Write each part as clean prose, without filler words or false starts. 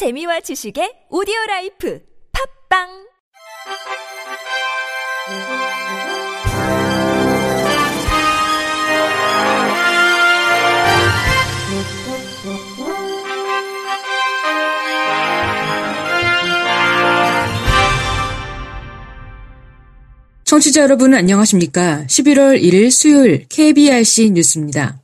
재미와 지식의 오디오라이프 팝빵 청취자 여러분 안녕하십니까? 11월 1일 수요일 KBRC 뉴스입니다.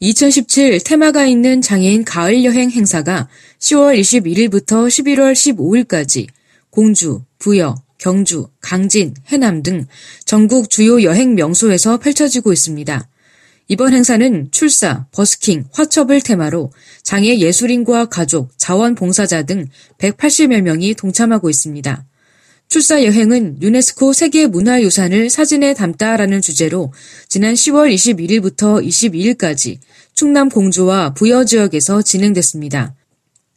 2017 테마가 있는 장애인 가을여행 행사가 10월 21일부터 11월 15일까지 공주, 부여, 경주, 강진, 해남 등 전국 주요 여행 명소에서 펼쳐지고 있습니다. 이번 행사는 출사, 버스킹, 화첩을 테마로 장애 예술인과 가족, 자원봉사자 등 180여 명이 동참하고 있습니다. 출사 여행은 유네스코 세계문화유산을 사진에 담다라는 주제로 지난 10월 21일부터 22일까지 충남 공주와 부여 지역에서 진행됐습니다.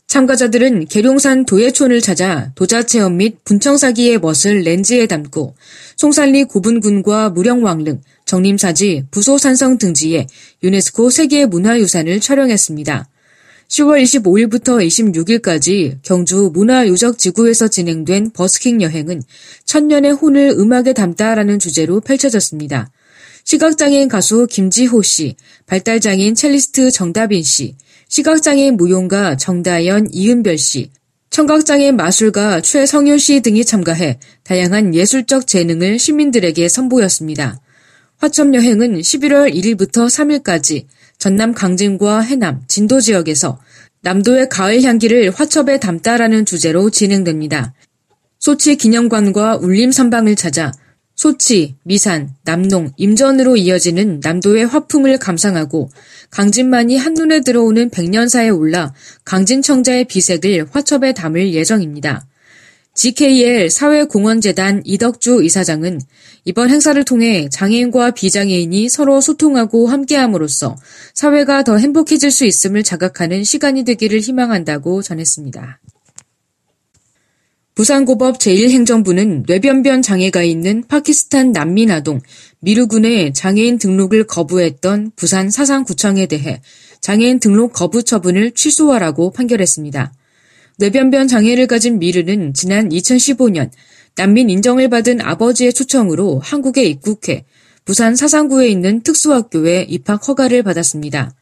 참가자들은 계룡산 도예촌을 찾아 도자체험 및 분청사기의 멋을 렌즈에 담고 송산리 고분군과 무령왕릉, 정림사지, 부소산성 등지에 유네스코 세계문화유산을 촬영했습니다. 10월 25일부터 26일까지 경주 문화유적지구에서 진행된 버스킹 여행은 천년의 혼을 음악에 담다라는 주제로 펼쳐졌습니다. 시각장애인 가수 김지호 씨, 발달장애인 첼리스트 정다빈 씨, 시각장애인 무용가 정다연, 이은별 씨, 청각장애인 마술가 최성윤 씨 등이 참가해 다양한 예술적 재능을 시민들에게 선보였습니다. 화첩 여행은 11월 1일부터 3일까지 전남 강진과 해남, 진도 지역에서 남도의 가을 향기를 화첩에 담다라는 주제로 진행됩니다. 소치 기념관과 울림 선방을 찾아 소치, 미산, 남농, 임전으로 이어지는 남도의 화풍을 감상하고 강진만이 한눈에 들어오는 백년사에 올라 강진청자의 비색을 화첩에 담을 예정입니다. GKL 사회공헌재단 이덕주 이사장은 이번 행사를 통해 장애인과 비장애인이 서로 소통하고 함께함으로써 사회가 더 행복해질 수 있음을 자각하는 시간이 되기를 희망한다고 전했습니다. 부산고법 제1행정부는 뇌변변 장애가 있는 파키스탄 난민아동 미루군의 장애인 등록을 거부했던 부산 사상구청에 대해 장애인 등록 거부 처분을 취소하라고 판결했습니다. 뇌변변 장애를 가진 미르는 지난 2015년 난민 인정을 받은 아버지의 초청으로 한국에 입국해 부산 사상구에 있는 특수학교에 입학 허가를 받았습니다.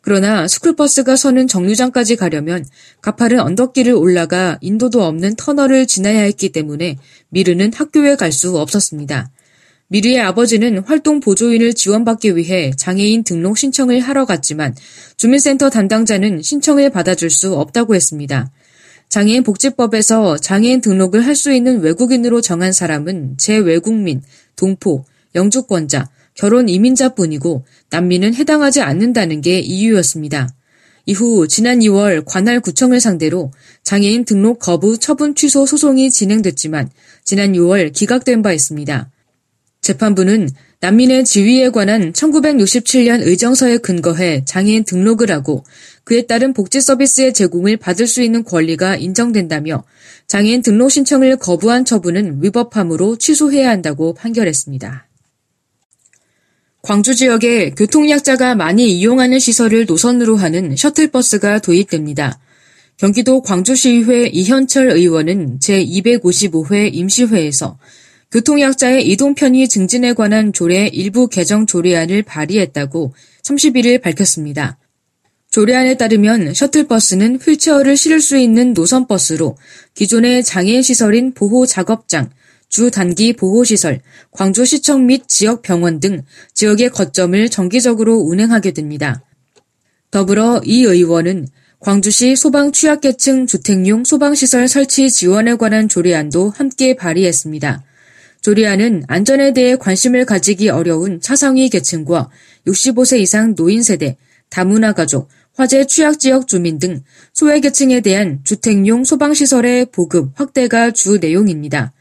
그러나 스쿨버스가 서는 정류장까지 가려면 가파른 언덕길을 올라가 인도도 없는 터널을 지나야 했기 때문에 미르는 학교에 갈 수 없었습니다. 미르의 아버지는 활동 보조인을 지원받기 위해 장애인 등록 신청을 하러 갔지만 주민센터 담당자는 신청을 받아줄 수 없다고 했습니다. 장애인 복지법에서 장애인 등록을 할 수 있는 외국인으로 정한 사람은 재외국민, 동포, 영주권자, 결혼 이민자뿐이고 난민은 해당하지 않는다는 게 이유였습니다. 이후 지난 2월 관할 구청을 상대로 장애인 등록 거부 처분 취소 소송이 진행됐지만 지난 6월 기각된 바 있습니다. 재판부는 난민의 지위에 관한 1967년 의정서에 근거해 장애인 등록을 하고 그에 따른 복지 서비스의 제공을 받을 수 있는 권리가 인정된다며 장애인 등록 신청을 거부한 처분은 위법함으로 취소해야 한다고 판결했습니다. 광주 지역에 교통약자가 많이 이용하는 시설을 노선으로 하는 셔틀버스가 도입됩니다. 경기도 광주시의회 이현철 의원은 제255회 임시회에서 교통약자의 이동 편의 증진에 관한 조례 일부 개정 조례안을 발의했다고 31일 밝혔습니다. 조례안에 따르면 셔틀버스는 휠체어를 실을 수 있는 노선버스로 기존의 장애인 시설인 보호작업장, 주단기 보호시설, 광주시청 및 지역병원 등 지역의 거점을 정기적으로 운행하게 됩니다. 더불어 이 의원은 광주시 소방취약계층 주택용 소방시설 설치 지원에 관한 조례안도 함께 발의했습니다. 조례안은 안전에 대해 관심을 가지기 어려운 차상위 계층과 65세 이상 노인 세대, 다문화 가족, 화재 취약 지역 주민 등 소외 계층에 대한 주택용 소방시설의 보급 확대가 주 내용입니다.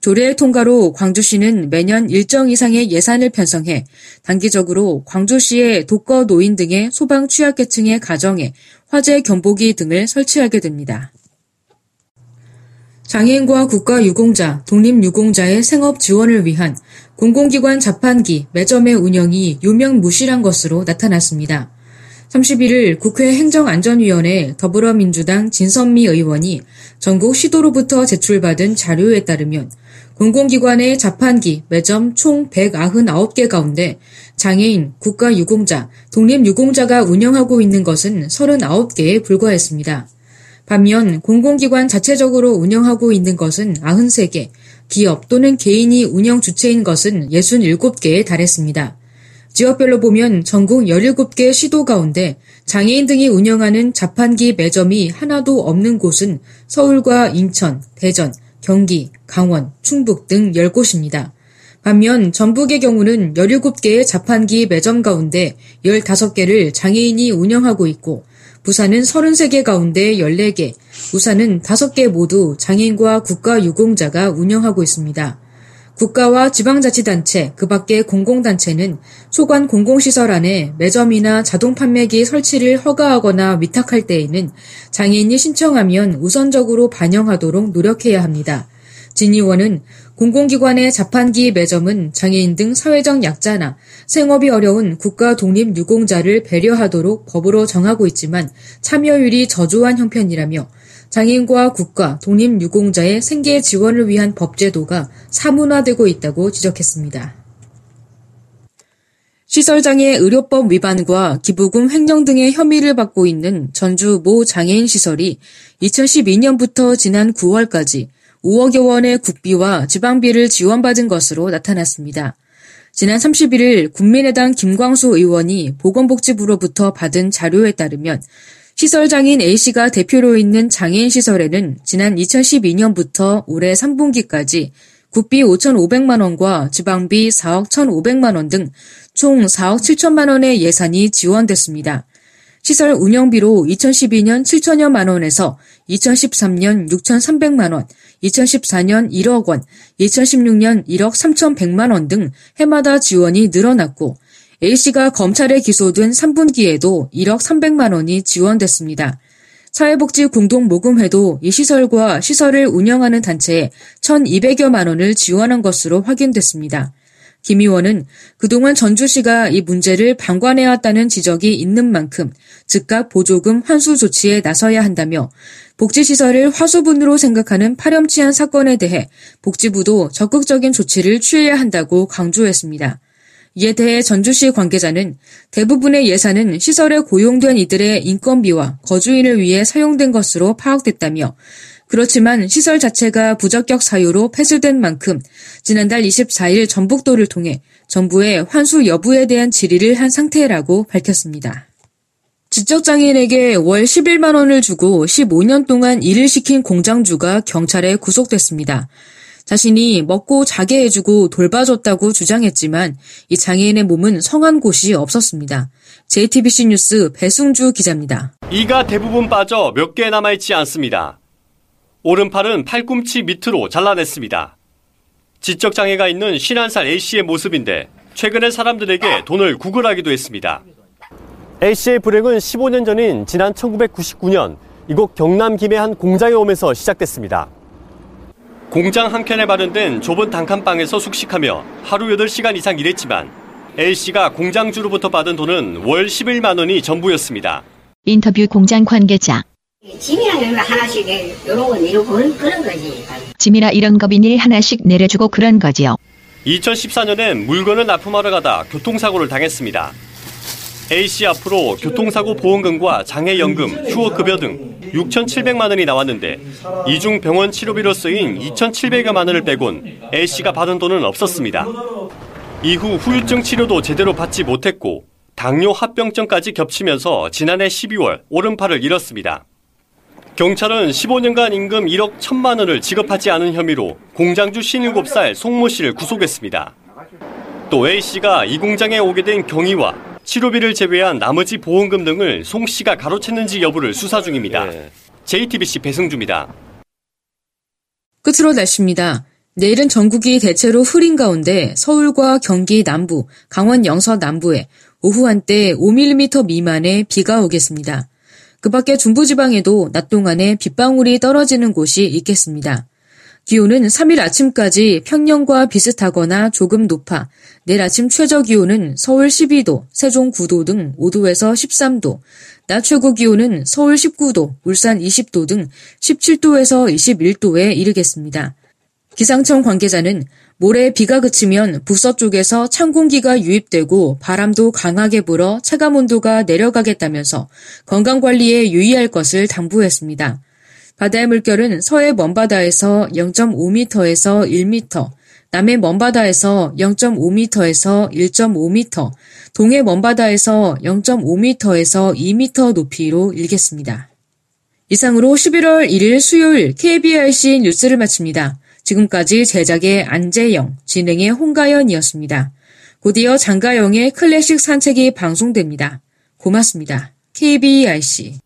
조례의 통과로 광주시는 매년 일정 이상의 예산을 편성해 단기적으로 광주시의 독거 노인 등의 소방 취약 계층의 가정에 화재 경보기 등을 설치하게 됩니다. 장애인과 국가유공자, 독립유공자의 생업 지원을 위한 공공기관 자판기, 매점의 운영이 유명무실한 것으로 나타났습니다. 31일 국회 행정안전위원회 더불어민주당 진선미 의원이 전국 시도로부터 제출받은 자료에 따르면 공공기관의 자판기 매점 총 199개 가운데 장애인, 국가유공자, 독립유공자가 운영하고 있는 것은 39개에 불과했습니다. 반면 공공기관 자체적으로 운영하고 있는 것은 93개, 기업 또는 개인이 운영 주체인 것은 67개에 달했습니다. 지역별로 보면 전국 17개 시도 가운데 장애인 등이 운영하는 자판기 매점이 하나도 없는 곳은 서울과 인천, 대전, 경기, 강원, 충북 등 10곳입니다. 반면 전북의 경우는 17개의 자판기 매점 가운데 15개를 장애인이 운영하고 있고 부산은 33개 가운데 14개, 울산은 5개 모두 장애인과 국가유공자가 운영하고 있습니다. 국가와 지방자치단체, 그 밖의 공공단체는 소관 공공시설 안에 매점이나 자동판매기 설치를 허가하거나 위탁할 때에는 장애인이 신청하면 우선적으로 반영하도록 노력해야 합니다. 진 의원은 공공기관의 자판기 매점은 장애인 등 사회적 약자나 생업이 어려운 국가 독립 유공자를 배려하도록 법으로 정하고 있지만 참여율이 저조한 형편이라며 장애인과 국가, 독립유공자의 생계 지원을 위한 법제도가 사문화되고 있다고 지적했습니다. 시설장애 의료법 위반과 기부금 횡령 등의 혐의를 받고 있는 전주 모 장애인 시설이 2012년부터 지난 9월까지 5억여 원의 국비와 지방비를 지원받은 것으로 나타났습니다. 지난 31일 국민의당 김광수 의원이 보건복지부로부터 받은 자료에 따르면 시설장애인 A씨가 대표로 있는 장애인 시설에는 지난 2012년부터 올해 3분기까지 국비 5,500만 원과 지방비 4억 1,500만 원 등 총 4억 7천만 원의 예산이 지원됐습니다. 시설 운영비로 2012년 7천여만 원에서 2013년 6,300만 원, 2014년 1억 원, 2016년 1억 3,100만 원 등 해마다 지원이 늘어났고 A씨가 검찰에 기소된 3분기에도 1억 300만 원이 지원됐습니다. 사회복지공동모금회도 이 시설과 시설을 운영하는 단체에 1,200여만 원을 지원한 것으로 확인됐습니다. 김 의원은 그동안 전주시가 이 문제를 방관해왔다는 지적이 있는 만큼 즉각 보조금 환수 조치에 나서야 한다며 복지시설을 화수분으로 생각하는 파렴치한 사건에 대해 복지부도 적극적인 조치를 취해야 한다고 강조했습니다. 이에 대해 전주시 관계자는 대부분의 예산은 시설에 고용된 이들의 인건비와 거주인을 위해 사용된 것으로 파악됐다며 그렇지만 시설 자체가 부적격 사유로 폐쇄된 만큼 지난달 24일 전북도를 통해 정부의 환수 여부에 대한 질의를 한 상태라고 밝혔습니다. 지적장애인에게 월 11만 원을 주고 15년 동안 일을 시킨 공장주가 경찰에 구속됐습니다. 자신이 먹고 자게 해주고 돌봐줬다고 주장했지만 이 장애인의 몸은 성한 곳이 없었습니다. JTBC 뉴스 배승주 기자입니다. 이가 대부분 빠져 몇 개 남아있지 않습니다. 오른팔은 팔꿈치 밑으로 잘라냈습니다. 지적장애가 있는 51살 A씨의 모습인데 최근에 사람들에게 돈을 구걸하기도 했습니다. A씨의 불행은 15년 전인 지난 1999년 이곳 경남 김해 한 공장에 오면서 시작됐습니다. 공장 한 켠에 마련된 좁은 단칸방에서 숙식하며 하루 8시간 이상 일했지만 A씨가 공장주로부터 받은 돈은 월 11만 원이 전부였습니다. 인터뷰 공장 관계자. 짐이랑 이런 거 하나씩 이런 건 이러고 그런 거지. 짐이라 이런 겁인 일 하나씩 내려주고 그런 거지요. 2014년엔 물건을 납품하러 가다 교통사고를 당했습니다. A씨 앞으로 교통사고 보험금과 장애연금, 휴업급여 등 6,700만 원이 나왔는데 이 중 병원 치료비로 쓰인 2,700여만 원을 빼곤 A씨가 받은 돈은 없었습니다. 이후 후유증 치료도 제대로 받지 못했고 당뇨 합병증까지 겹치면서 지난해 12월 오른팔을 잃었습니다. 경찰은 15년간 임금 1억 1천만 원을 지급하지 않은 혐의로 공장주 57살 송모 씨를 구속했습니다. 또 A씨가 이 공장에 오게 된 경위와 치료비를 제외한 나머지 보험금 등을 송 씨가 가로챘는지 여부를 수사 중입니다. JTBC 배승주입니다. 끝으로 날씨입니다. 내일은 전국이 대체로 흐린 가운데 서울과 경기 남부, 강원 영서 남부에 오후 한때 5mm 미만의 비가 오겠습니다. 그 밖에 중부지방에도 낮 동안에 빗방울이 떨어지는 곳이 있겠습니다. 기온은 3일 아침까지 평년과 비슷하거나 조금 높아 내일 아침 최저기온은 서울 12도, 세종 9도 등 5도에서 13도, 낮 최고기온은 서울 19도, 울산 20도 등 17도에서 21도에 이르겠습니다. 기상청 관계자는 모레 비가 그치면 북서쪽에서 찬 공기가 유입되고 바람도 강하게 불어 체감온도가 내려가겠다면서 건강관리에 유의할 것을 당부했습니다. 바다의 물결은 서해 먼바다에서 0.5m에서 1m, 남해 먼바다에서 0.5m에서 1.5m, 동해 먼바다에서 0.5m에서 2m 높이로 일겠습니다. 이상으로 11월 1일 수요일 KBRC 뉴스를 마칩니다. 지금까지 제작의 안재영, 진행의 홍가연이었습니다. 곧이어 장가영의 클래식 산책이 방송됩니다. 고맙습니다. KBRC